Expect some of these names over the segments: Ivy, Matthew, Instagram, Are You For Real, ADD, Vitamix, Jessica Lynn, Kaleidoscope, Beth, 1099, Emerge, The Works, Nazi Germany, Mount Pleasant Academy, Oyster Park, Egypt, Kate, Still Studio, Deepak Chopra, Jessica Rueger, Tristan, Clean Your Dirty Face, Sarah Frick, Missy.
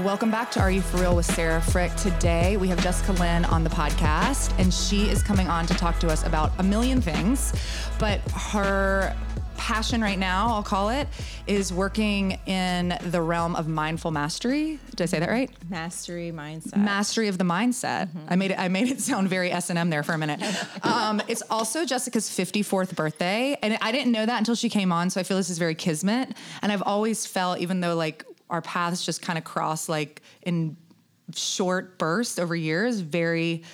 Welcome back to Are You For Real with Sarah Frick. Today we have Jessica Lynn on the podcast, and she is coming on to talk to us about a million things, but her passion right now, I'll call it, is working in the realm of mindful mastery. Did I say that right? Mastery mindset. Mastery of the mindset. Mm-hmm. I made it sound very S&M there for a minute. It's also Jessica's 54th birthday, and I didn't know that until she came on, so I feel this is very kismet. And I've always felt, even though like our paths just kind of cross like in short bursts over years, very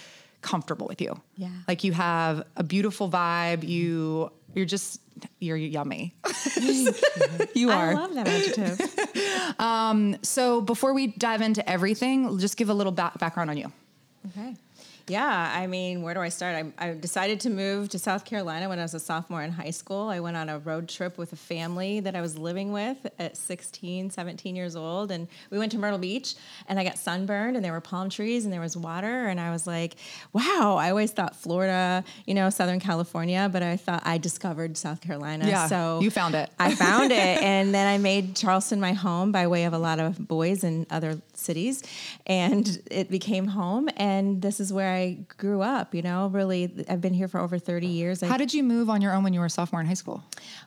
comfortable with you. Yeah. Like you have a beautiful vibe. You're yummy. You are. I love that adjective. So before we dive into everything, just give a little background on you. Okay. Yeah. I mean, where do I start? I decided to move to South Carolina when I was a sophomore in high school. I went on a road trip with a family that I was living with at 16, 17 years old. And we went to Myrtle Beach, and I got sunburned, and there were palm trees and there was water. And I was like, wow, I always thought Florida, Southern California, but I thought I discovered South Carolina. Yeah, so you found it. I found it. And then I made Charleston my home by way of a lot of boys in other cities. And it became home. And this is where I grew up, really. I've been here for over 30 years. How did you move on your own when you were a sophomore in high school?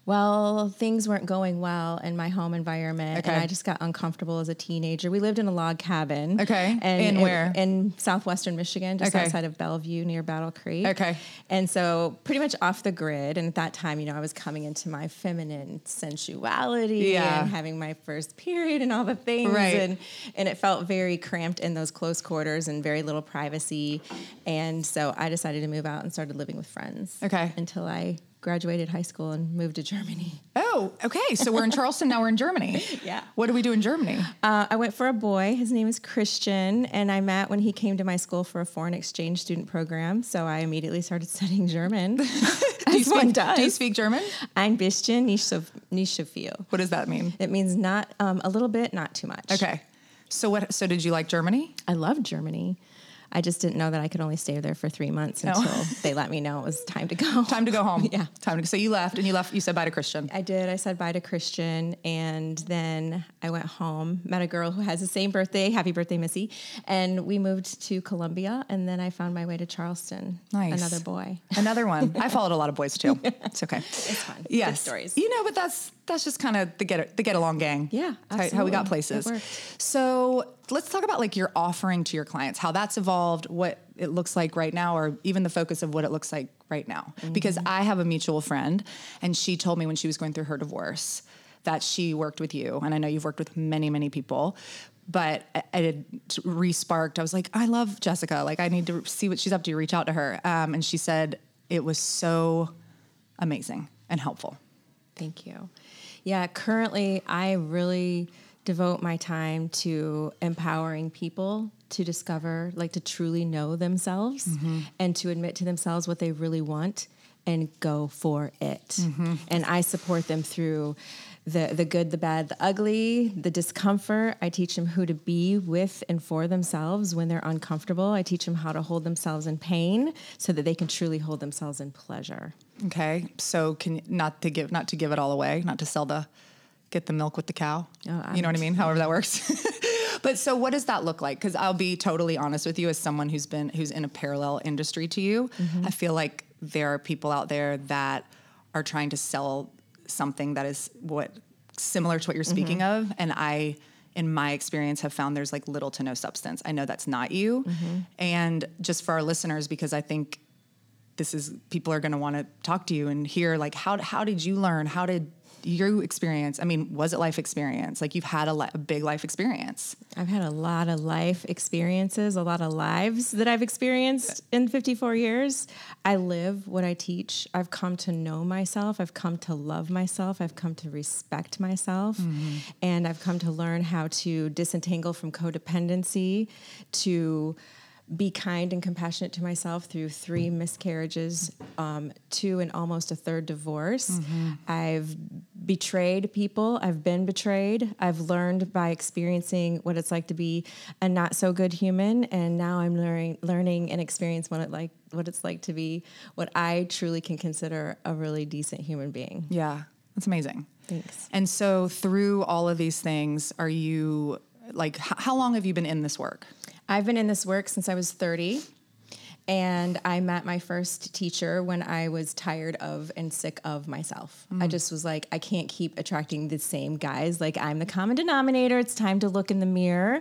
Well, things weren't going well in my home environment, okay. And I just got uncomfortable as a teenager. We lived in a log cabin. Okay. And where? In southwestern Michigan, just okay. Outside of Bellevue near Battle Creek. Okay. And so pretty much off the grid. And at that time, I was coming into my feminine sensuality and having my first period and all the things. Right. And it felt very cramped in those close quarters and very little privacy. And so I decided to move out and started living with friends. Okay. Until I graduated high school and moved to Germany. Oh, okay. So we're in Charleston, now we're in Germany. Yeah. What do we do in Germany? I went for a boy. His name is Christian, and I met when he came to my school for a foreign exchange student program. So I immediately started studying German. Do you speak German? Ein bisschen, nicht so viel. What does that mean? It means not a little bit, not too much. Okay. So did you like Germany? I loved Germany. I just didn't know that I could only stay there for 3 months until they let me know it was time to go. Time to go home. Yeah. So you left, and you said bye to Christian. I did. I said bye to Christian, and then I went home, met a girl who has the same birthday. Happy birthday, Missy. And we moved to Columbia, and then I found my way to Charleston. Nice. Another boy. Another one. I followed a lot of boys, too. It's okay. It's fun. Yes. Good stories. But that's just kind of the get along gang. Yeah, absolutely. How we got places. So let's talk about like your offering to your clients, how that's evolved, what it looks like right now, or even the focus of what it looks like right now. Mm-hmm. Because I have a mutual friend, and she told me when she was going through her divorce that she worked with you. And I know you've worked with many, many people, but it re-sparked. I was like, I love Jessica. Like, I need to see what she's up to, reach out to her. And she said it was so amazing and helpful. Thank you. Yeah, currently I really devote my time to empowering people to discover, like to truly know themselves, mm-hmm. and to admit to themselves what they really want and go for it. Mm-hmm. And I support them through the good, the bad, the ugly, the discomfort. I teach them who to be with and for themselves when they're uncomfortable. I teach them how to hold themselves in pain so that they can truly hold themselves in pleasure. Okay. So not to give it all away, not to get the milk with the cow. Oh, you know what I mean? However that works. But so what does that look like? Because I'll be totally honest with you, as someone who's in a parallel industry to you, mm-hmm. I feel like there are people out there that are trying to sell something that is similar to what you're speaking mm-hmm. of. And I, in my experience, have found there's like little to no substance. I know that's not you. Mm-hmm. And just for our listeners, because I think people are going to want to talk to you and hear like, how did you learn? How did your experience, was it life experience? Like, you've had a big life experience. I've had a lot of life experiences, a lot of lives that I've experienced in 54 years. I live what I teach. I've come to know myself. I've come to love myself. I've come to respect myself. Mm-hmm. And I've come to learn how to disentangle from codependency, to be kind and compassionate to myself through 3 miscarriages, 2 and almost a third divorce. Mm-hmm. I've betrayed people. I've been betrayed. I've learned by experiencing what it's like to be a not so good human. And now I'm learning and experience what it's like to be what I truly can consider a really decent human being. Yeah. That's amazing. Thanks. And so through all of these things, are you like, how long have you been in this work? I've been in this work since I was 30. And I met my first teacher when I was tired of and sick of myself. I just was like, I can't keep attracting the same guys. Like, I'm the common denominator. It's time to look in the mirror.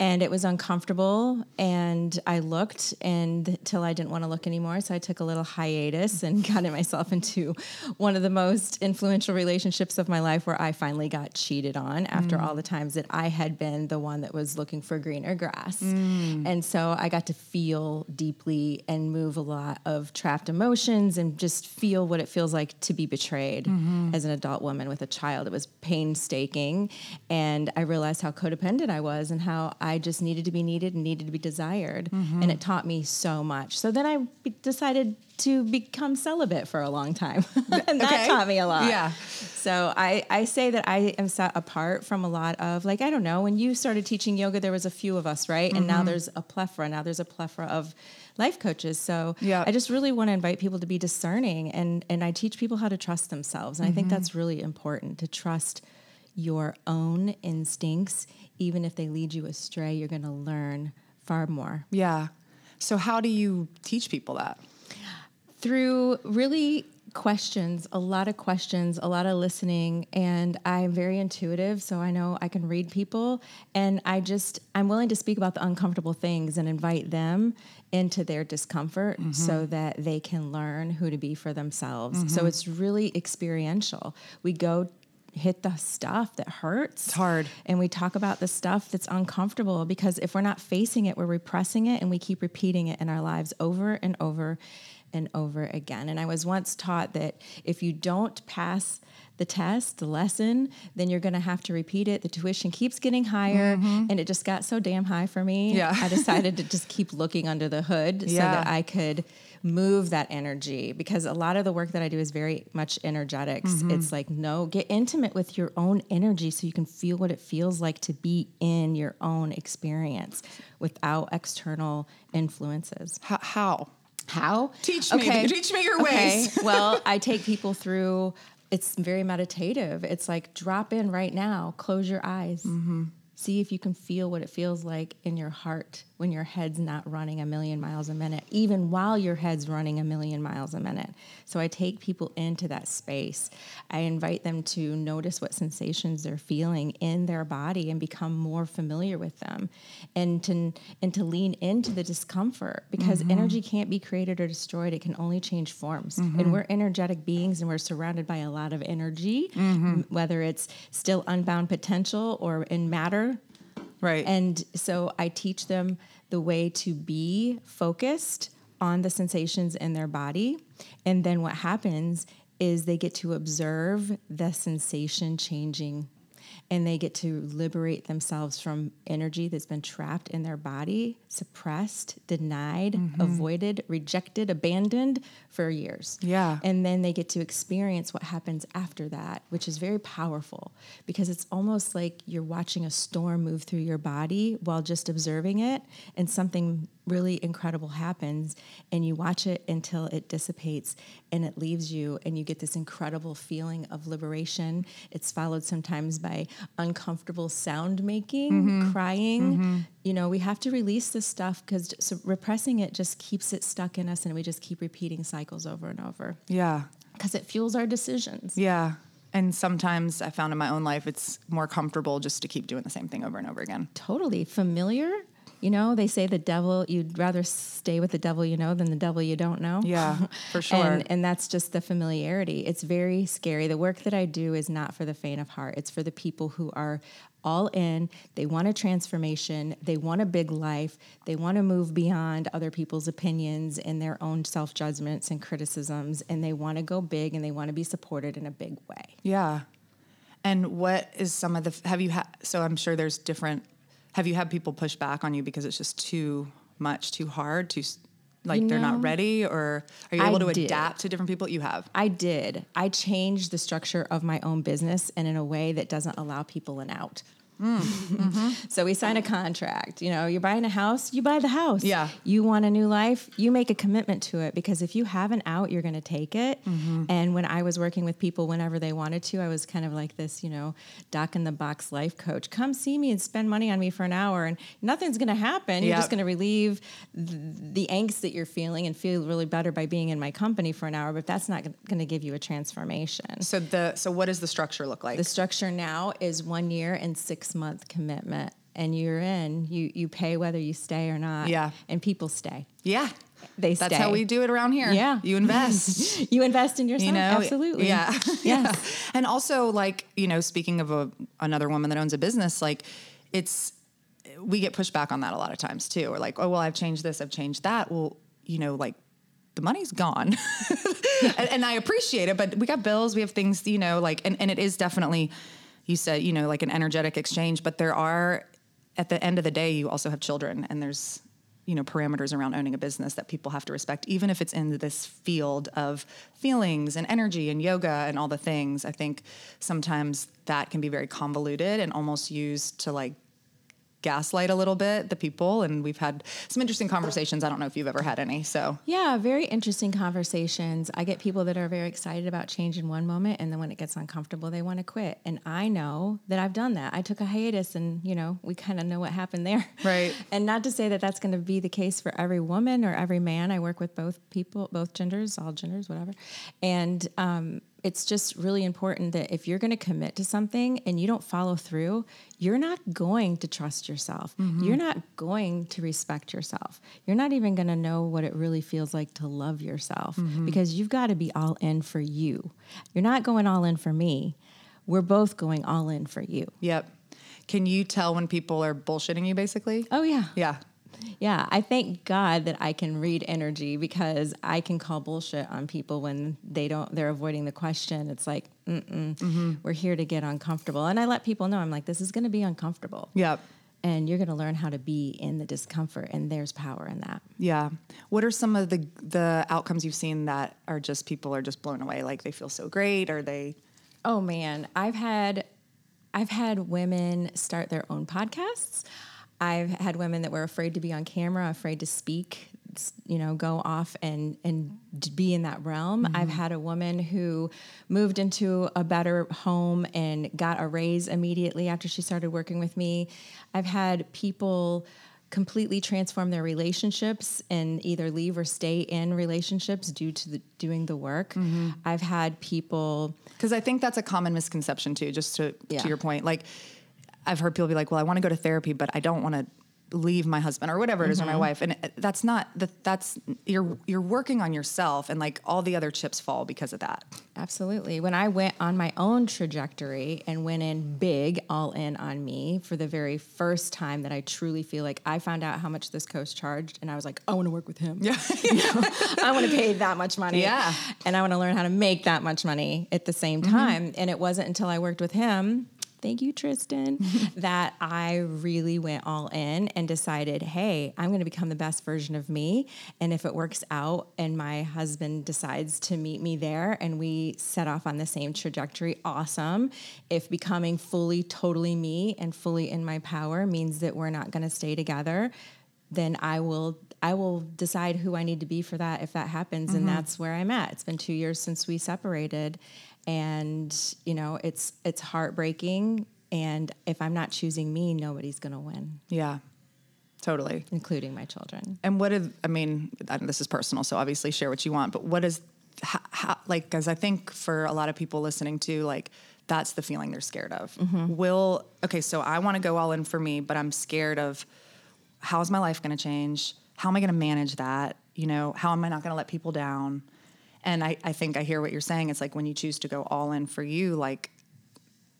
And it was uncomfortable. And I looked until I didn't want to look anymore. So I took a little hiatus and got myself into one of the most influential relationships of my life, where I finally got cheated on after all the times that I had been the one that was looking for greener grass. And so I got to feel deeply and move a lot of trapped emotions and just feel what it feels like to be betrayed as an adult woman with a child. It was painstaking. And I realized how codependent I was and how I just needed to be needed and needed to be desired. And it taught me so much. So then I decided to become celibate for a long time. And that taught me a lot. So I say that I am set apart from a lot of, like, I don't know, when you started teaching yoga, there was a few of us, right? And now there's a plethora. Now there's a plethora of life coaches. So I just really want to invite people to be discerning, and I teach people how to trust themselves. And I think that's really important, to trust your own instincts. Even if they lead you astray, you're going to learn far more. Yeah. So how do you teach people that? Through really questions, a lot of listening. And I'm very intuitive, so I know I can read people. And I'm willing to speak about the uncomfortable things and invite them into their discomfort so that they can learn who to be for themselves. So it's really experiential. We go hit the stuff that hurts. It's hard. And we talk about the stuff that's uncomfortable, because if we're not facing it, we're repressing it, and we keep repeating it in our lives over and over and over again. And I was once taught that if you don't pass the test, the lesson, then you're going to have to repeat it. The tuition keeps getting higher, and it just got so damn high for me. I decided to just keep looking under the hood so that I could move that energy, because a lot of the work that I do is very much energetics. It's like, no, get intimate with your own energy so you can feel what it feels like to be in your own experience without external influences. How? Teach me your ways. Well, I take people through, it's very meditative. It's like, drop in right now, close your eyes. See if you can feel what it feels like in your heart when your head's not running a million miles a minute, even while your head's running a million miles a minute. So I take people into that space. I invite them to notice what sensations they're feeling in their body and become more familiar with them, and to lean into the discomfort, because energy can't be created or destroyed. It can only change forms. And we're energetic beings, and we're surrounded by a lot of energy, whether it's still unbound potential or in matter. Right. And so I teach them the way to be focused on the sensations in their body. And then what happens is they get to observe the sensation changing, and they get to liberate themselves from energy that's been trapped in their body, suppressed, denied, avoided, rejected, abandoned for years. Yeah. And then they get to experience what happens after that, which is very powerful, because it's almost like you're watching a storm move through your body while just observing it, and something really incredible happens, and you watch it until it dissipates and it leaves you, and you get this incredible feeling of liberation. It's followed sometimes by uncomfortable sound making, crying. You know, we have to release this stuff, because repressing it just keeps it stuck in us, and we just keep repeating cycles over and over. Yeah. Because it fuels our decisions. Yeah. And sometimes I found in my own life, it's more comfortable just to keep doing the same thing over and over again. Totally. Familiar. You know, they say the devil, you'd rather stay with the devil you know than the devil you don't know. Yeah, for sure. And that's just the familiarity. It's very scary. The work that I do is not for the faint of heart. It's for the people who are all in. They want a transformation. They want a big life. They want to move beyond other people's opinions and their own self-judgments and criticisms. And they want to go big, and they want to be supported in a big way. Yeah. And what is some of the, so I'm sure there's different, have you had people push back on you because it's just too much, too hard, too, like, they're not ready? Or are you able to adapt to different people? You have. I did. I changed the structure of my own business, and in a way that doesn't allow people an out. Mm-hmm. So we sign a contract. You know, you're buying a house, you buy the house. Yeah. You want a new life, you make a commitment to it, because if you have an out, you're going to take it. Mm-hmm. And when I was working with people whenever they wanted to, I was kind of like this, you know, doc in the box life coach. Come see me and spend money on me for an hour and nothing's going to happen. Yep. You're just going to relieve the angst that you're feeling and feel really better by being in my company for an hour, but that's not going to give you a transformation. So what does the structure look like? The structure now is 1 year and 6-month commitment, and you're in, you pay whether you stay or not. Yeah. And people stay. Yeah. They stay. That's how we do it around here. Yeah. You invest. You invest in yourself. You know, absolutely. Yeah. Yes. Yeah. And also, like, you know, speaking of another woman that owns a business, like, we get pushed back on that a lot of times too. Or like, oh, well, I've changed this, I've changed that. Well, you know, like, the money's gone. And I appreciate it, but we got bills, we have things, you know, like, and it is definitely, you said, you know, like an energetic exchange, but there are, at the end of the day, you also have children, and there's, you know, parameters around owning a business that people have to respect, even if it's in this field of feelings and energy and yoga and all the things. I think sometimes that can be very convoluted and almost used to, like, gaslight a little bit the people, and we've had some interesting conversations. I don't know if you've ever had any. So yeah, very interesting conversations. I get people that are very excited about change in one moment, and then when it gets uncomfortable, they want to quit. And I know that I've done that. I took a hiatus, and you know, we kind of know what happened there. Right. And not to say that that's going to be the case for every woman or every man. I work with both people, both genders, all genders, whatever. And it's just really important that if you're going to commit to something and you don't follow through, you're not going to trust yourself. Mm-hmm. You're not going to respect yourself. You're not even going to know what it really feels like to love yourself, mm-hmm. because you've got to be all in for you. You're not going all in for me. We're both going all in for you. Yep. Can you tell when people are bullshitting you, basically? Oh, yeah. Yeah. Yeah, I thank God that I can read energy, because I can call bullshit on people when they're avoiding the question. It's like, mm-hmm. We're here to get uncomfortable. And I let people know, I'm like, this is going to be uncomfortable. Yep. And you're going to learn how to be in the discomfort, and there's power in that. Yeah. What are some of the outcomes you've seen that are just, people are just blown away? Like, they feel so great, or they... Oh man, I've had women start their own podcasts. I've had women that were afraid to be on camera, afraid to speak, you know, go off and be in that realm. Mm-hmm. I've had a woman who moved into a better home and got a raise immediately after she started working with me. I've had people completely transform their relationships and either leave or stay in relationships due to doing the work. Mm-hmm. I've had people... Because I think that's a common misconception too, just to your point. Like, I've heard people be like, well, I want to go to therapy, but I don't want to leave my husband or whatever it is, mm-hmm. or my wife. And that's not, you're working on yourself, and like all the other chips fall because of that. Absolutely. When I went on my own trajectory and went in big, all in on me, for the very first time that I truly feel like I found out how much this coach charged, and I was like, I want to work with him. Yeah. You know, I want to pay that much money. Yeah. And I want to learn how to make that much money at the same time. Mm-hmm. And it wasn't until I worked with him, thank you, Tristan, that I really went all in and decided, hey, I'm going to become the best version of me. And if it works out and my husband decides to meet me there and we set off on the same trajectory, awesome. If becoming fully, totally me and fully in my power means that we're not going to stay together, then I will decide who I need to be for that if that happens. Mm-hmm. And that's where I'm at. It's been 2 years since we separated. And, you know, it's heartbreaking. And if I'm not choosing me, nobody's going to win. Yeah, totally. Including my children. And this is personal, so obviously share what you want, but what is, how, like, as I think for a lot of people listening to, like, that's the feeling they're scared of. Mm-hmm. So I want to go all in for me, but I'm scared of, how's my life going to change? How am I going to manage that? You know, how am I not going to let people down? And I think I hear what you're saying. It's like, when you choose to go all in for you, like,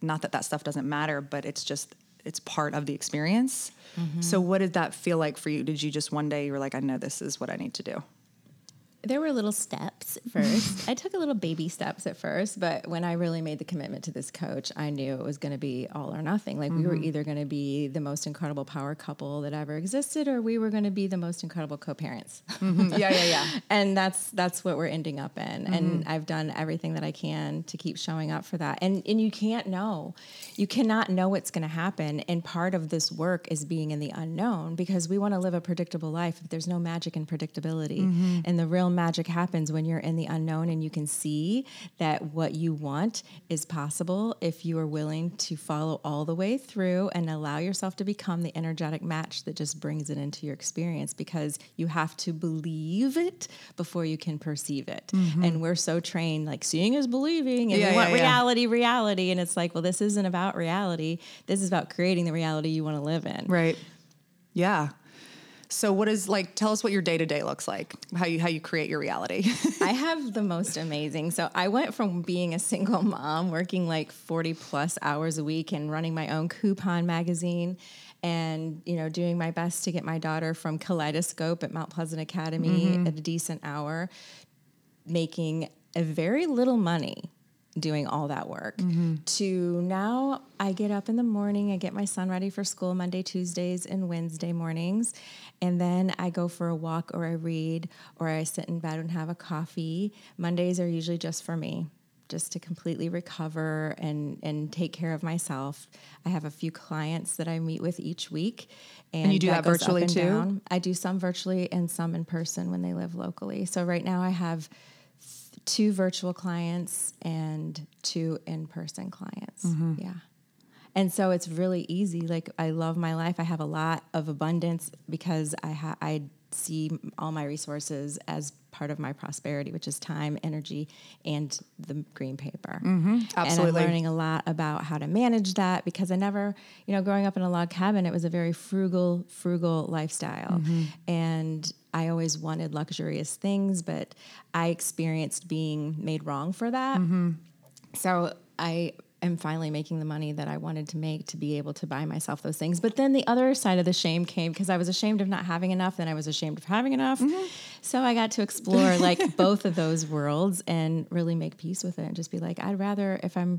not that stuff doesn't matter, but it's just, it's part of the experience. Mm-hmm. So what did that feel like for you? Did you just one day, you were like, I know this is what I need to do? There were little steps at first. I took a little baby steps at first, but when I really made the commitment to this coach, I knew it was going to be all or nothing. Like, we were either going to be the most incredible power couple that ever existed, or we were going to be the most incredible co-parents. Yeah. And that's what we're ending up in. Mm-hmm. And I've done everything that I can to keep showing up for that. And you can't know. You cannot know what's going to happen. And part of this work is being in the unknown, because we want to live a predictable life. If there's no magic and predictability, and the real magic happens when you're in the unknown and you can see that what you want is possible if you are willing to follow all the way through and allow yourself to become the energetic match that just brings it into your experience, because you have to believe it before you can perceive it. And we're so trained, like, seeing is believing, and we want reality. And it's like, well, this isn't about reality. This is about creating the reality you want to live in. Right. Yeah. So what is, like, tell us what your day-to-day looks like, how you create your reality. I have the most amazing. So I went from being a single mom, working like 40 plus hours a week and running my own coupon magazine and, you know, doing my best to get my daughter from Kaleidoscope at Mount Pleasant Academy at a decent hour, making a very little money doing all that work, to now I get up in the morning, I get my son ready for school Monday, Tuesdays, and Wednesday mornings. And then I go for a walk, or I read, or I sit in bed and have a coffee. Mondays are usually just for me, just to completely recover and take care of myself. I have a few clients that I meet with each week. And you do that virtually too? Down. I do some virtually and some in person when they live locally. So right now I have 2 virtual clients and 2 in-person clients. Yeah. And so it's really easy. Like, I love my life. I have a lot of abundance because I see all my resources as part of my prosperity, which is time, energy, and the green paper. Absolutely. And I'm learning a lot about how to manage that, because I never, you know, growing up in a log cabin, it was a very frugal lifestyle. And I always wanted luxurious things, but I experienced being made wrong for that. So I am finally making the money that I wanted to make to be able to buy myself those things. But then the other side of the shame came, because I was ashamed of not having enough. Then I was ashamed of having enough. So I got to explore, like, both of those worlds and really make peace with it and just be like, I'd rather, if I'm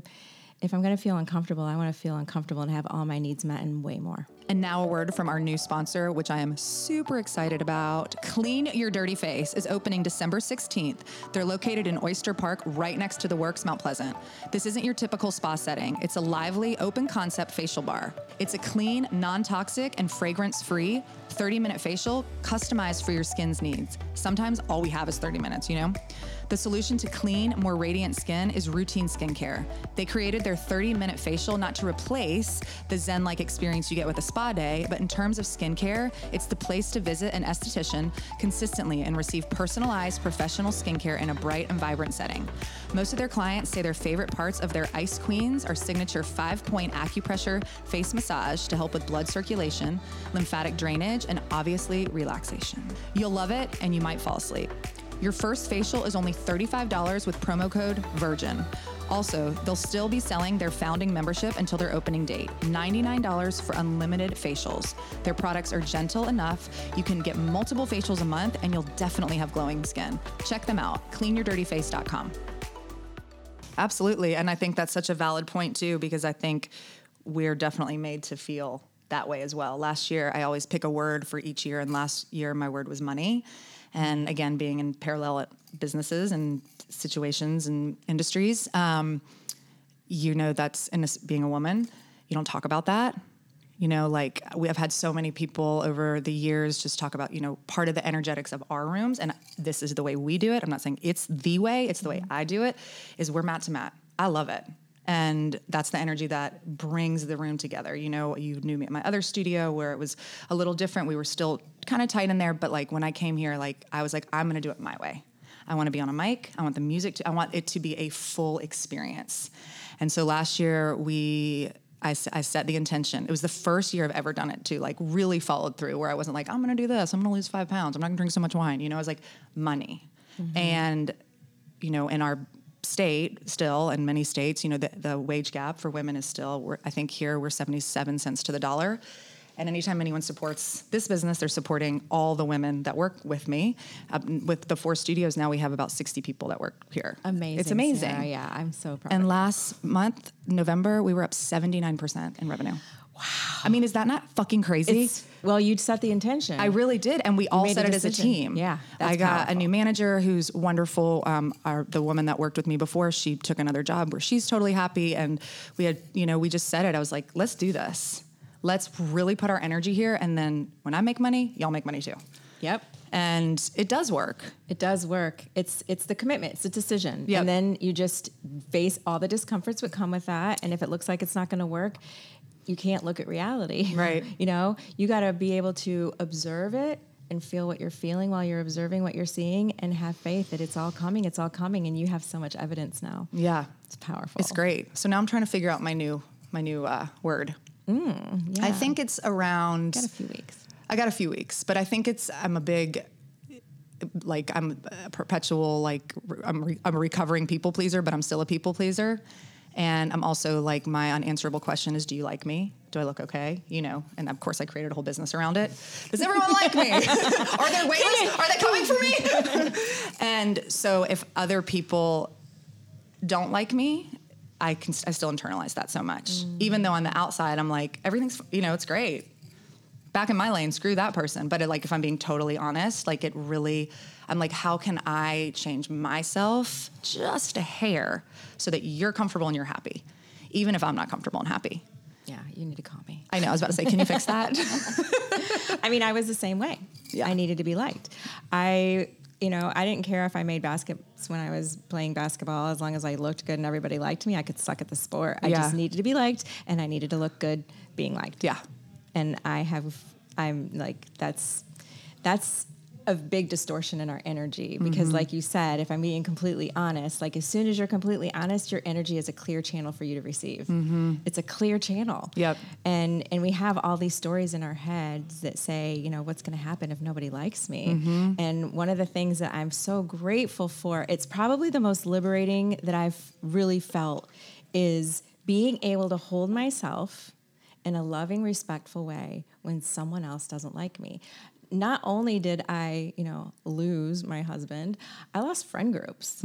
going to feel uncomfortable, I want to feel uncomfortable and have all my needs met and way more. And now a word from our new sponsor, which I am super excited about. Clean Your Dirty Face is opening December 16th. They're located in Oyster Park, right next to The Works, Mount Pleasant. This isn't your typical spa setting. It's a lively, open-concept facial bar. It's a clean, non-toxic, and fragrance-free 30-minute facial customized for your skin's needs. Sometimes all we have is 30 minutes, you know? The solution to clean, more radiant skin is routine skincare. They created their 30-minute facial not to replace the zen-like experience you get with a spa day, but in terms of skincare, it's the place to visit an esthetician consistently and receive personalized professional skincare in a bright and vibrant setting. Most of their clients say their favorite parts of their Ice Queens are signature 5-point acupressure face massage to help with blood circulation, lymphatic drainage, and obviously relaxation. You'll love it, and you might fall asleep. Your first facial is only $35 with promo code VIRGIN. Also, they'll still be selling their founding membership until their opening date, $99 for unlimited facials. Their products are gentle enough you can get multiple facials a month, and you'll definitely have glowing skin. Check them out, cleanyourdirtyface.com. Absolutely, and I think that's such a valid point too, because I think we're definitely made to feel that way as well. Last year, I always pick a word for each year, and last year my word was money. And again, being in parallel businesses and situations and industries, you know, that's in being a woman, you don't talk about that. You know, like, we have had so many people over the years just talk about, you know, part of the energetics of our rooms. And this is the way we do it. I'm not saying it's the way, it's the way I do it, is we're mat to mat. I love it. And that's the energy that brings the room together. You know, you knew me at my other studio where it was a little different. We were still kind of tight in there. But, like, when I came here, like, I was like, I'm going to do it my way. I want to be on a mic. I want the music. I want it to be a full experience. And so last year I set the intention. It was the first year I've ever done it too, like, really followed through, where I wasn't like, I'm going to do this. I'm going to lose 5 pounds. I'm not going to drink so much wine. You know, I was like, money. And, you know, in our state still, in many states, you know, the wage gap for women is still, I think here we're 77 cents to the dollar. And anytime anyone supports this business, they're supporting all the women that work with me. With the 4 studios, now we have about 60 people that work here. Amazing. It's amazing. Sarah, yeah, I'm so proud. And last month, November, we were up 79% in revenue. Wow. I mean, is that not fucking crazy? Well, you set the intention. I really did. And we all set it as a team. Yeah. I got powerful. A new manager who's wonderful. The woman that worked with me before, she took another job where she's totally happy. And we had, you know, we just said it. I was like, let's do this. Let's really put our energy here. And then when I make money, y'all make money too. Yep. And it does work. It does work. It's the commitment. It's a decision. Yep. And then you just face all the discomforts that come with that. And if it looks like it's not going to work, you can't look at reality. Right. You know, you got to be able to observe it and feel what you're feeling while you're observing what you're seeing and have faith that it's all coming. It's all coming. And you have so much evidence now. Yeah. It's powerful. It's great. So now I'm trying to figure out my new word. Yeah. I think it's around... I got a few weeks, but I think I'm a big... Like, I'm a perpetual, like, I'm a recovering people pleaser, but I'm still a people pleaser. And I'm also, like, my unanswerable question is, do you like me? Do I look okay? You know, and of course I created a whole business around it. Does everyone like me? Are there waiters? Are they coming for me? And so if other people don't like me, I still internalize that so much. Even though on the outside, I'm like, everything's, you know, it's great. Back in my lane, screw that person. But if I'm being totally honest, I'm like, how can I change myself just a hair so that you're comfortable and you're happy, even if I'm not comfortable and happy? Yeah, you need to call me. I know. I was about to say, can you fix that? I mean, I was the same way. Yeah. I needed to be liked. I didn't care if I made baskets when I was playing basketball. As long as I looked good and everybody liked me, I could suck at the sport. I just needed to be liked, and I needed to look good being liked. Yeah. And I'm like, that's a big distortion in our energy because like you said, if I'm being completely honest, like as soon as you're completely honest, your energy is a clear channel for you to receive. It's a clear channel. Yep. And we have all these stories in our heads that say, you know, what's going to happen if nobody likes me? And one of the things that I'm so grateful for, it's probably the most liberating that I've really felt, is being able to hold myself in a loving, respectful way when someone else doesn't like me. Not only did I, lose my husband, I lost friend groups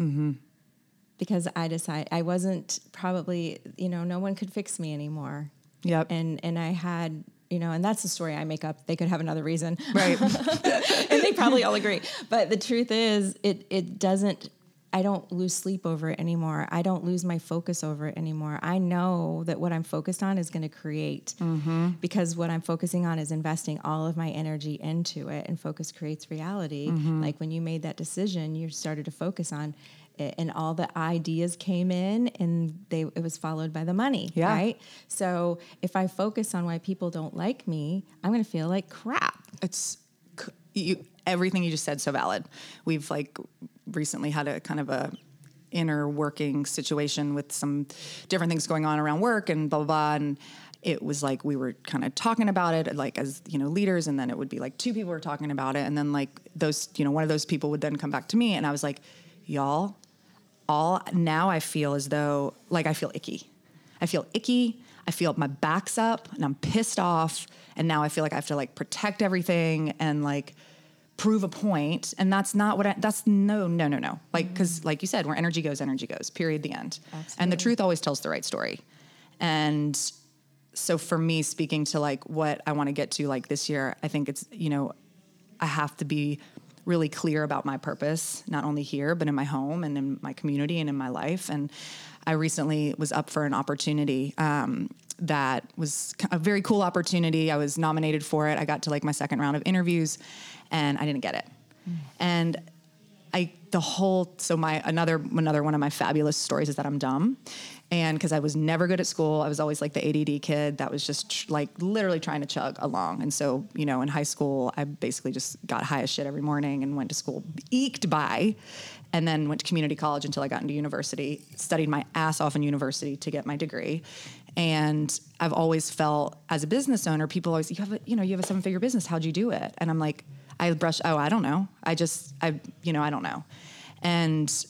because I wasn't probably, no one could fix me anymore. Yep. And I had, and that's the story I make up. They could have another reason. Right. And they probably all agree. But the truth is it doesn't, I don't lose sleep over it anymore. I don't lose my focus over it anymore. I know that what I'm focused on is going to create because what I'm focusing on is investing all of my energy into it, and focus creates reality. Like when you made that decision, you started to focus on it, and all the ideas came in, and it was followed by the money, right? So if I focus on why people don't like me, I'm going to feel like crap. Everything you just said, so valid. We've recently had a kind of a inner working situation with some different things going on around work and blah, blah, blah. And it was like, we were kind of talking about it, as leaders. And then it would be 2 people were talking about it. And then those, one of those people would then come back to me. And I was like, y'all, now I feel as though I feel icky. I feel my back's up and I'm pissed off. And now I feel like I have to protect everything and prove a point. And that's not what that's no. Cause like you said, where energy goes, period, the end. Absolutely. And the truth always tells the right story. And so for me, speaking to what I want to get to this year, I think it's, I have to be really clear about my purpose, not only here, but in my home and in my community and in my life. And I recently was up for an opportunity, that was a very cool opportunity. I was nominated for it. I got to my second round of interviews and I didn't get it. And another one of my fabulous stories is that I'm dumb. And cause I was never good at school. I was always the ADD kid that was just literally trying to chug along. And so, in high school, I basically just got high as shit every morning and went to school, eked by, and then went to community college until I got into university, studied my ass off in university to get my degree. And I've always felt, as a business owner, people always, you have a 7-figure business. How'd you do it? And I'm I don't know. I don't know. And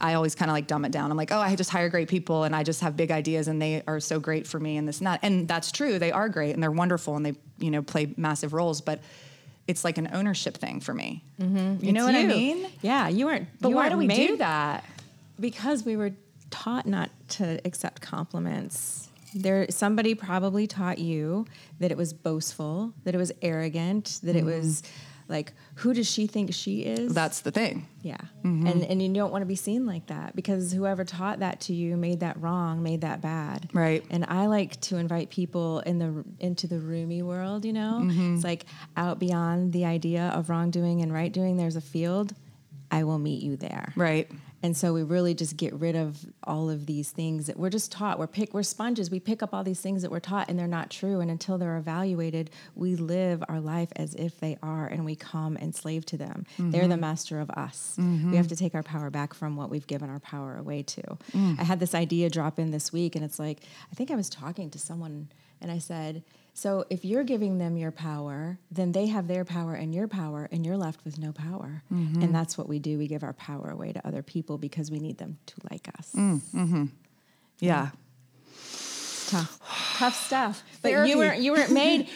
I always kind of like dumb it down. I'm like, oh, I just hire great people and I just have big ideas and they are so great for me and this and that. And that's true. They are great and they're wonderful and they, you know, play massive roles, but it's like an ownership thing for me. Mm-hmm. You know what I mean? Yeah. You weren't, but why do we do that? Because we were taught not to accept compliments. Somebody probably taught you that it was boastful, that it was arrogant, that it was like, who does she think she is? That's the thing. Yeah. Mm-hmm. And you don't want to be seen like that because whoever taught that to you made that wrong, made that bad. Right. And I like to invite people into the roomy world, you know? Mm-hmm. It's like out beyond the idea of wrongdoing and right doing, there's a field. I will meet you there. Right. And so we really just get rid of all of these things that we're just taught. We're sponges. We pick up all these things that we're taught, and they're not true. And until they're evaluated, we live our life as if they are, and we come enslaved to them. Mm-hmm. They're the master of us. Mm-hmm. We have to take our power back from what we've given our power away to. Mm. I had this idea drop in this week, and it's like, I think I was talking to someone, and I said, so if you're giving them your power, then they have their power, and you're left with no power. Mm-hmm. And that's what we do. We give our power away to other people because we need them to like us. Mm-hmm. Yeah. It's tough stuff. But therapy. you weren't made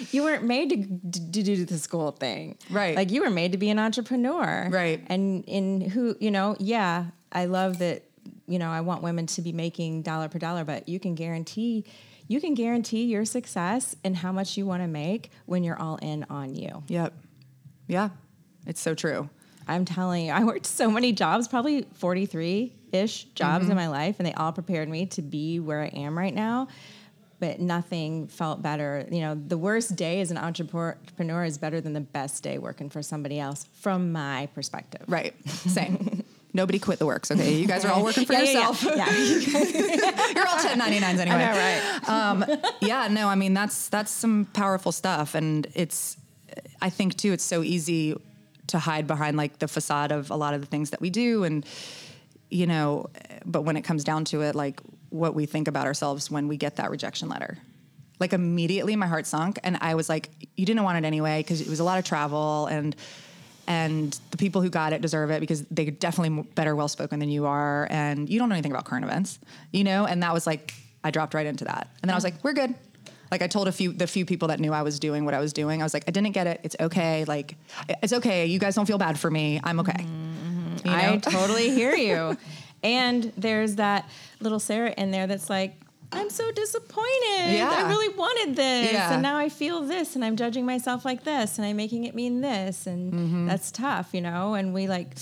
to do the school thing. Right. Like you were made to be an entrepreneur. Right. And in who, you know, yeah, I love that, you know, I want women to be making dollar per dollar, but you can guarantee your success and how much you want to make when you're all in on you. Yep. Yeah. It's so true. I'm telling you, I worked so many jobs, probably 43-ish jobs in my life, and they all prepared me to be where I am right now. But nothing felt better. You know, the worst day as an entrepreneur is better than the best day working for somebody else from my perspective. Right. Same. Nobody quit the works, okay? You guys are all working for yourself. Yeah. You're all 1099s anyway. I know, right? I mean, that's some powerful stuff. And I think, too, it's so easy to hide behind, like, the facade of a lot of the things that we do. And, you know, but when it comes down to it, like, what we think about ourselves when we get that rejection letter. Like, immediately my heart sunk. And I was like, you didn't want it anyway because it was a lot of travel and the people who got it deserve it because they're definitely better well-spoken than you are. And you don't know anything about current events, you know? And that was like, I dropped right into that. And then I was like, we're good. Like I told the few people that knew I was doing what I was doing. I was like, I didn't get it. It's okay. Like, it's okay. You guys don't feel bad for me. I'm okay. Mm-hmm. You know? I totally hear you. And there's that little Sarah in there that's like, I'm so disappointed. Yeah. I really wanted this. Yeah. And now I feel this and I'm judging myself like this and I'm making it mean this. And that's tough, you know? And we like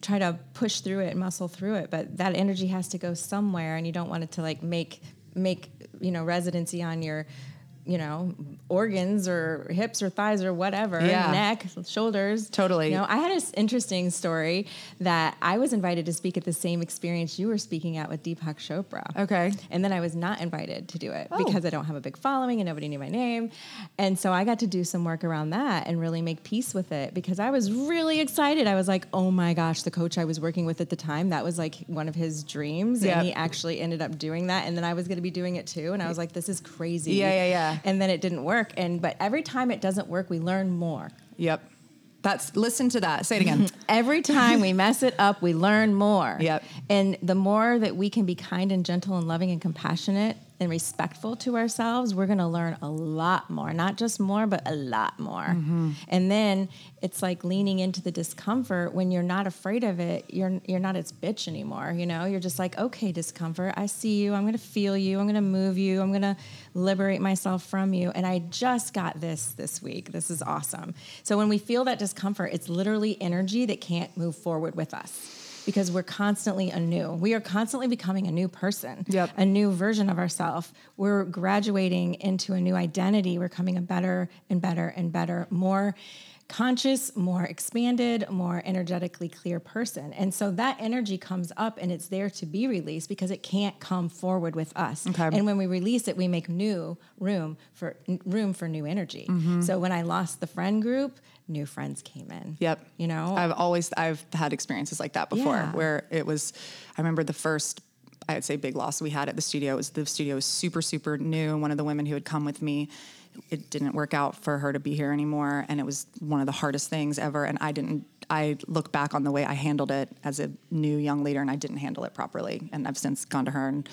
try to push through it and muscle through it, but that energy has to go somewhere and you don't want it to like make, you know, residency on your, you know, organs or hips or thighs or whatever, neck, shoulders. Totally. You know, I had an interesting story that I was invited to speak at the same experience you were speaking at with Deepak Chopra. Okay. And then I was not invited to do it because I don't have a big following and nobody knew my name. And so I got to do some work around that and really make peace with it because I was really excited. I was like, oh my gosh, the coach I was working with at the time, that was like one of his dreams. Yep. And he actually ended up doing that. And then I was going to be doing it too. And I was like, this is crazy. Yeah. And then it didn't work. But every time it doesn't work, we learn more. Yep. Listen to that. Say it again. Every time we mess it up, we learn more. Yep. And the more that we can be kind and gentle and loving and compassionate and respectful to ourselves, we're going to learn a lot more. Not just more, but a lot more. Mm-hmm. And then it's like leaning into the discomfort. When you're not afraid of it, you're not its bitch anymore, you know? You're just like, okay, discomfort, I see you. I'm going to feel you. I'm going to move you. I'm going to liberate myself from you. And I just got this week. This is awesome. So when we feel that discomfort, it's literally energy that can't move forward with us. Because we're constantly anew. We are constantly becoming a new person, a new version of ourselves. We're graduating into a new identity. We're becoming a better and better and better, more conscious, more expanded, more energetically clear person. And so that energy comes up and it's there to be released because it can't come forward with us. Okay. And when we release it, we make new room for new energy. Mm-hmm. So when I lost the friend group, new friends came in. Yep. You know, I've had experiences like that before where it was, I remember the first I would say, big loss we had at the studio. The studio was super, super new. One of the women who had come with me, it didn't work out for her to be here anymore. And it was one of the hardest things ever. And I look back on the way I handled it as a new young leader, and I didn't handle it properly. And I've since gone to her and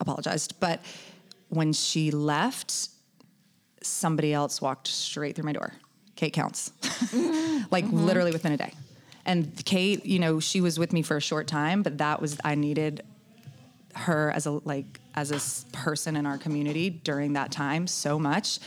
apologized. But when she left, somebody else walked straight through my door. Kate counts. Literally within a day. And Kate, you know, she was with me for a short time, but I needed her as a person in our community during that time so much.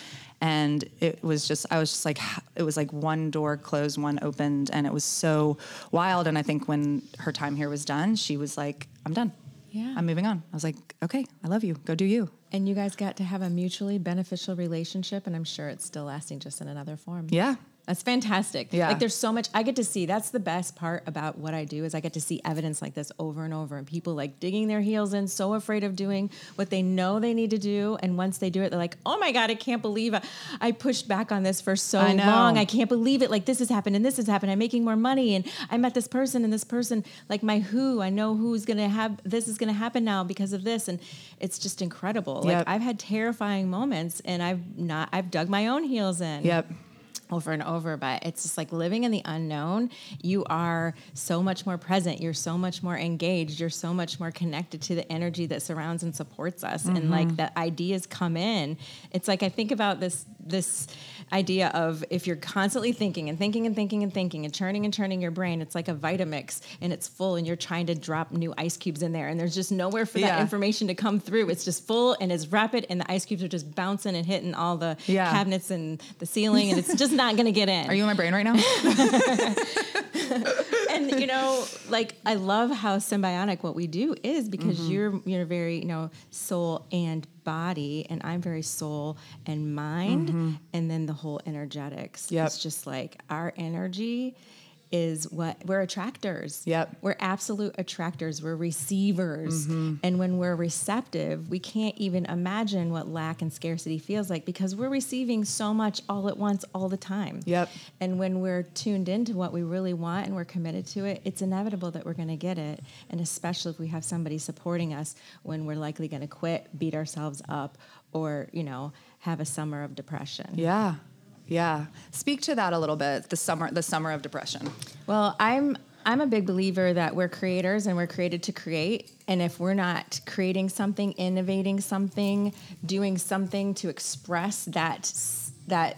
And it was just, I was just like, it was like one door closed, one opened, and it was so wild. And I think when her time here was done, she was like, I'm done. Yeah. I'm moving on. I was like, okay, I love you. Go do you. And you guys got to have a mutually beneficial relationship, and I'm sure it's still lasting just in another form. Yeah. That's fantastic. Yeah. Like, there's so much I get to see. That's the best part about what I do, is I get to see evidence like this over and over, and people like digging their heels in, so afraid of doing what they know they need to do. And once they do it, they're like, oh my God, I can't believe I pushed back on this for so long. I can't believe it. Like, this has happened and this has happened. I'm making more money and I met this person and this person, like my I know who's going to have, this is going to happen now because of this. And it's just incredible. Yep. Like, I've had terrifying moments and I've dug my own heels in. Yep. Over and over, but it's just like living in the unknown. You are so much more present. You're so much more engaged. You're so much more connected to the energy that surrounds and supports us. Mm-hmm. And like the ideas come in. It's like, I think about this idea of, if you're constantly thinking and thinking and thinking and thinking and churning your brain, it's like a Vitamix and it's full and you're trying to drop new ice cubes in there and there's just nowhere for that information to come through. It's just full and it's rapid and the ice cubes are just bouncing and hitting all the cabinets and the ceiling and it's just not going to get in. Are you in my brain right now? And you know, like, I love how symbiotic what we do is, because you're very, you know, soul and body, and I'm very soul and mind, and then the whole energetics. Yep. It's just like our energy is what we're attractors. Yep. We're absolute attractors. We're receivers. Mm-hmm. And when we're receptive, we can't even imagine what lack and scarcity feels like, because we're receiving so much all at once, all the time. Yep. And when we're tuned into what we really want and we're committed to it, it's inevitable that we're going to get it. And especially if we have somebody supporting us when we're likely going to quit, beat ourselves up, or, you know, have a summer of depression. Yeah. Yeah. Speak to that a little bit, the summer of depression. Well, I'm a big believer that we're creators and we're created to create. And if we're not creating something, innovating something, doing something to express that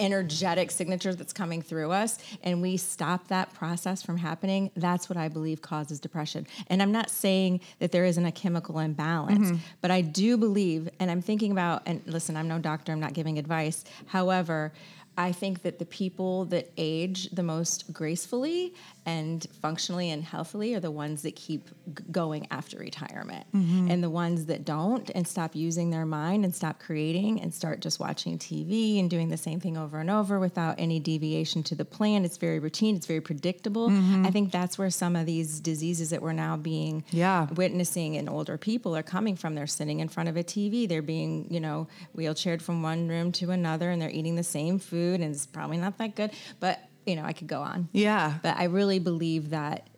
energetic signature that's coming through us, and we stop that process from happening, that's what I believe causes depression. And I'm not saying that there isn't a chemical imbalance, but I do believe, and I'm thinking about, and listen, I'm no doctor, I'm not giving advice. However, I think that the people that age the most gracefully and functionally and healthily are the ones that keep going after retirement. And the ones that don't and stop using their mind and stop creating and start just watching TV and doing the same thing over and over without any deviation to the plan. It's very routine. It's very predictable. I think that's where some of these diseases that we're now being witnessing in older people are coming from. They're sitting in front of a TV. They're being, you know, wheelchaired from one room to another, and they're eating the same food. And it's probably not that good, but you know, I could go on. Yeah. But I really believe that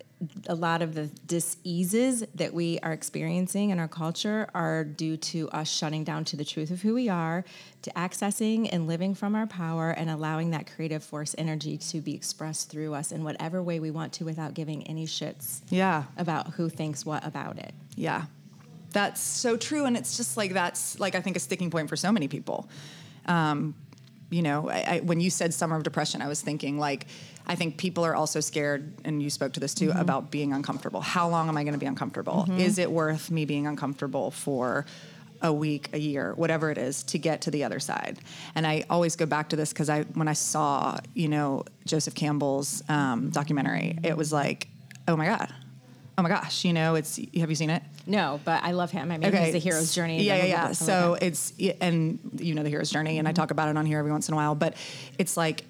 a lot of the diseases that we are experiencing in our culture are due to us shutting down to the truth of who we are, to accessing and living from our power and allowing that creative force energy to be expressed through us in whatever way we want to, without giving any shits about who thinks what about it. Yeah. That's so true. And it's just like, that's like, I think a sticking point for so many people. You know, when you said summer of depression, I was thinking, like, I think people are also scared, and you spoke to this too, about being uncomfortable. How long am I going to be uncomfortable? Is it worth me being uncomfortable for a week, a year, whatever it is, to get to the other side? And I always go back to this, because when I saw, you know, Joseph Campbell's documentary, it was like, oh my gosh, you know, have you seen it? No, but I love him. I mean, he's the hero's journey. Yeah. So and you know, the hero's journey, and I talk about it on here every once in a while, but it's like,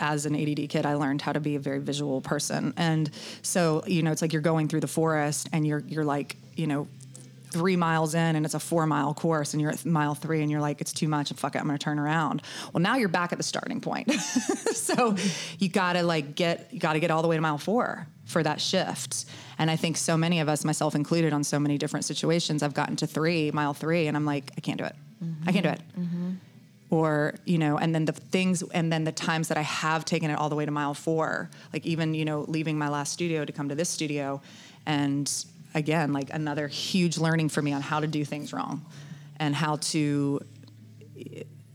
as an ADD kid, I learned how to be a very visual person. And so, you know, it's like, you're going through the forest and you're like, you know, 3 miles in and it's a 4 mile course and you're at mile 3 and you're like, it's too much and fuck it, I'm going to turn around. Well, now you're back at the starting point. So you got to get all the way to mile 4 for that shift. And I think so many of us, myself included, on so many different situations, I've gotten to mile three and I'm like, I can't do it. Mm-hmm. I can't do it. Mm-hmm. Or, you know, and then the times that I have taken it all the way to mile 4, like even, you know, leaving my last studio to come to this studio, and again, like another huge learning for me on how to do things wrong and how to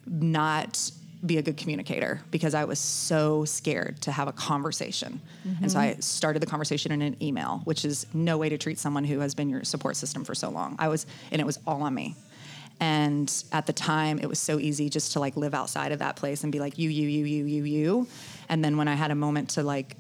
not be a good communicator, because I was so scared to have a conversation. Mm-hmm. And so I started the conversation in an email, which is no way to treat someone who has been your support system for so long. It was all on me. And at the time, it was so easy just to like live outside of that place and be like, you. And then when I had a moment to like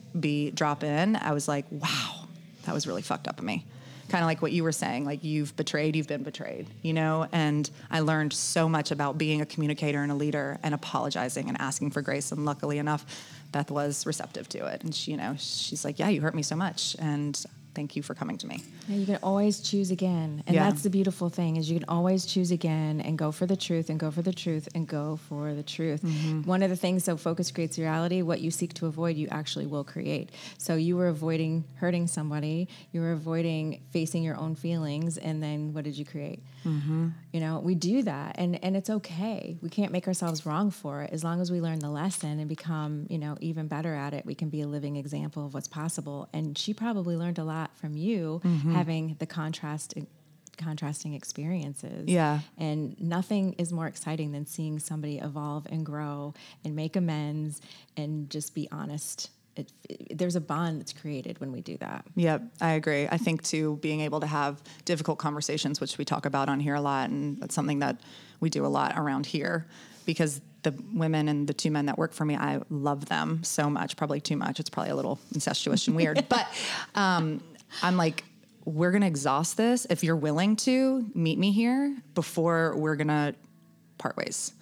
drop in, I was like, wow, that was really fucked up of me. Kind of like what you were saying, like you've been betrayed, you know? And I learned so much about being a communicator and a leader and apologizing and asking for grace. And luckily enough, Beth was receptive to it. And she, you know, she's like, yeah, you hurt me so much. And thank you for coming to me. Yeah, you can always choose again. And that's the beautiful thing, is you can always choose again and go for the truth and go for the truth and go for the truth. Mm-hmm. One of the things, so focus creates reality. What you seek to avoid, you actually will create. So you were avoiding hurting somebody. You were avoiding facing your own feelings. And then what did you create? Mm-hmm. You know, we do that. And it's okay. We can't make ourselves wrong for it. As long as we learn the lesson and become, you know, even better at it, we can be a living example of what's possible. And she probably learned a lot from you, mm-hmm. having the contrasting experiences. Yeah. And nothing is more exciting than seeing somebody evolve and grow and make amends and just be honest. There's a bond that's created when we do that. Yep, I agree. I think too, being able to have difficult conversations, which we talk about on here a lot, and that's something that we do a lot around here, because the women and the two men that work for me, I love them so much, probably too much. It's probably a little incestuous and weird, but I'm like, we're going to exhaust this. If you're willing to meet me here before we're going to part ways.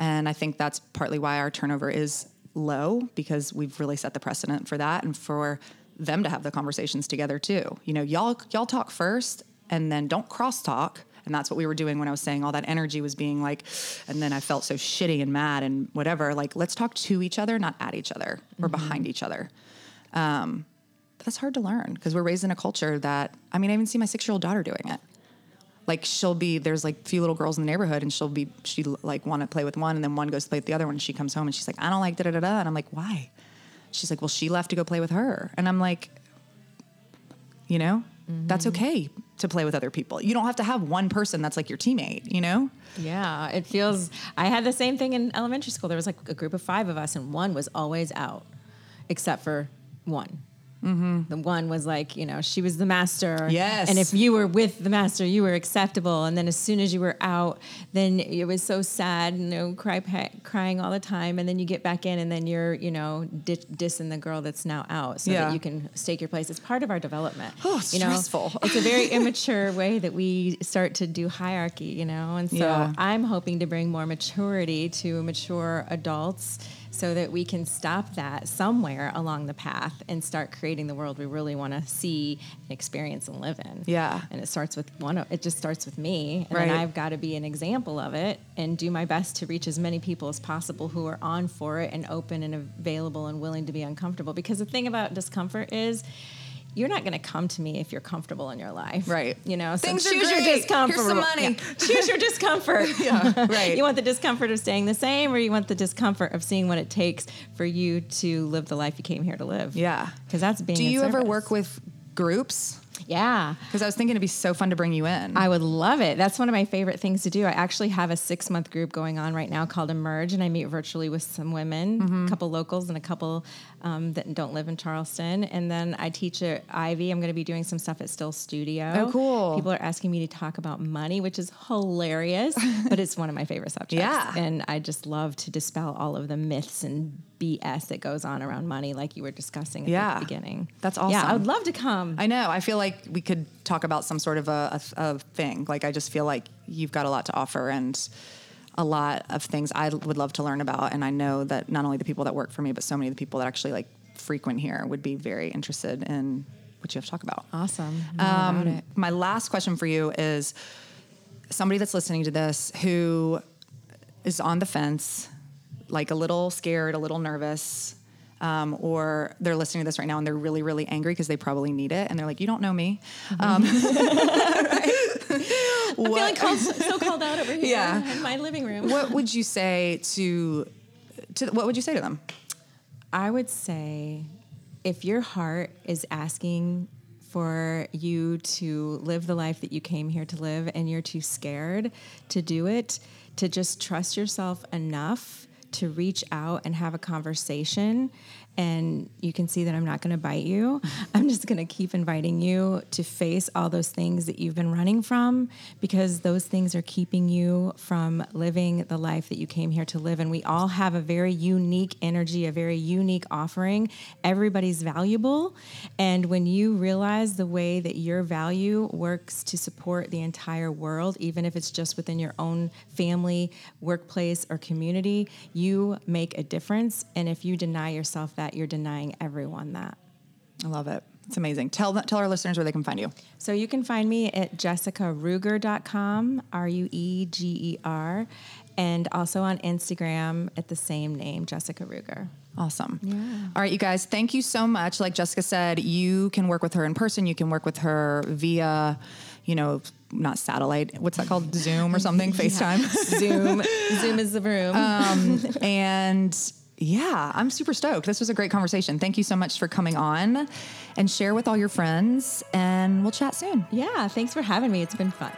And I think that's partly why our turnover is low, because we've really set the precedent for that and for them to have the conversations together too. You know, y'all talk first and then don't crosstalk. And that's what we were doing when I was saying all that energy was being like, and then I felt so shitty and mad and whatever. Like, let's talk to each other, not at each other or mm-hmm. behind each other. That's hard to learn, because we're raised in a culture that, I mean, I even see my 6-year-old daughter doing it. Like there's like a few little girls in the neighborhood and she like want to play with one and then one goes to play with the other one and she comes home and she's like, I don't like da-da-da-da. And I'm like, why? She's like, well, she left to go play with her. And I'm like, you know, mm-hmm. that's okay to play with other people. You don't have to have one person that's like your teammate, you know? Yeah, it feels, I had the same thing in elementary school. There was like a group of 5 of us and one was always out except for one. Mm-hmm. The one was like, you know, she was the master. Yes. And if you were with the master, you were acceptable. And then as soon as you were out, then it was so sad and you know, crying all the time. And then you get back in and then you're, you know, dissing the girl that's now out so that you can stake your place. It's part of our development. Oh, it's stressful. It's a very immature way that we start to do hierarchy, you know. And so I'm hoping to bring more maturity to mature adults, so that we can stop that somewhere along the path and start creating the world we really want to see and experience and live in. Yeah. And it starts with it just starts with me. And then I've got to be an example of it and do my best to reach as many people as possible who are on for it and open and available and willing to be uncomfortable. Because the thing about discomfort is, you're not going to come to me if you're comfortable in your life. Right. You know, so choose your discomfort. Here's some money. Yeah. Choose your discomfort. Yeah, right. You want the discomfort of staying the same, or you want the discomfort of seeing what it takes for you to live the life you came here to live? Yeah. Because that's being in service. Do you ever work with groups? Yeah. Because I was thinking it'd be so fun to bring you in. I would love it. That's one of my favorite things to do. I actually have a 6-month group going on right now called Emerge, and I meet virtually with some women, mm-hmm. a couple locals and a couple that don't live in Charleston. And then I teach at Ivy. I'm going to be doing some stuff at Still Studio. Oh, cool. People are asking me to talk about money, which is hilarious, but it's one of my favorite subjects. Yeah. And I just love to dispel all of the myths and BS that goes on around money, like you were discussing at the beginning. That's awesome. Yeah, I would love to come. I know. I feel like we could talk about some sort of a thing. Like, I just feel like you've got a lot to offer and a lot of things I would love to learn about. And I know that not only the people that work for me, but so many of the people that actually like frequent here would be very interested in what you have to talk about. Awesome. My last question for you is somebody that's listening to this who is on the fence, like a little scared, a little nervous, or they're listening to this right now and they're really, really angry because they probably need it. And they're like, you don't know me. Right? I'm feeling so called out over here in my living room. What would you say to them? I would say, if your heart is asking for you to live the life that you came here to live and you're too scared to do it, to just trust yourself enough to reach out and have a conversation. And you can see that I'm not going to bite you. I'm just going to keep inviting you to face all those things that you've been running from, because those things are keeping you from living the life that you came here to live. And we all have a very unique energy, a very unique offering. Everybody's valuable. And when you realize the way that your value works to support the entire world, even if it's just within your own family, workplace, or community, you make a difference. And if you deny yourself that, you're denying everyone that. I love it. It's amazing. Tell our listeners where they can find you. So you can find me at jessicarueger.com, Rueger, and also on Instagram at the same name, Jessica Rueger. Awesome. Yeah. All right, you guys, thank you so much. Like Jessica said, you can work with her in person. You can work with her via, not satellite. What's that called? Zoom or something? FaceTime. Zoom. Zoom is the room. And... yeah, I'm super stoked. This was a great conversation. Thank you so much for coming on, and share with all your friends, and we'll chat soon. Yeah, thanks for having me. It's been fun.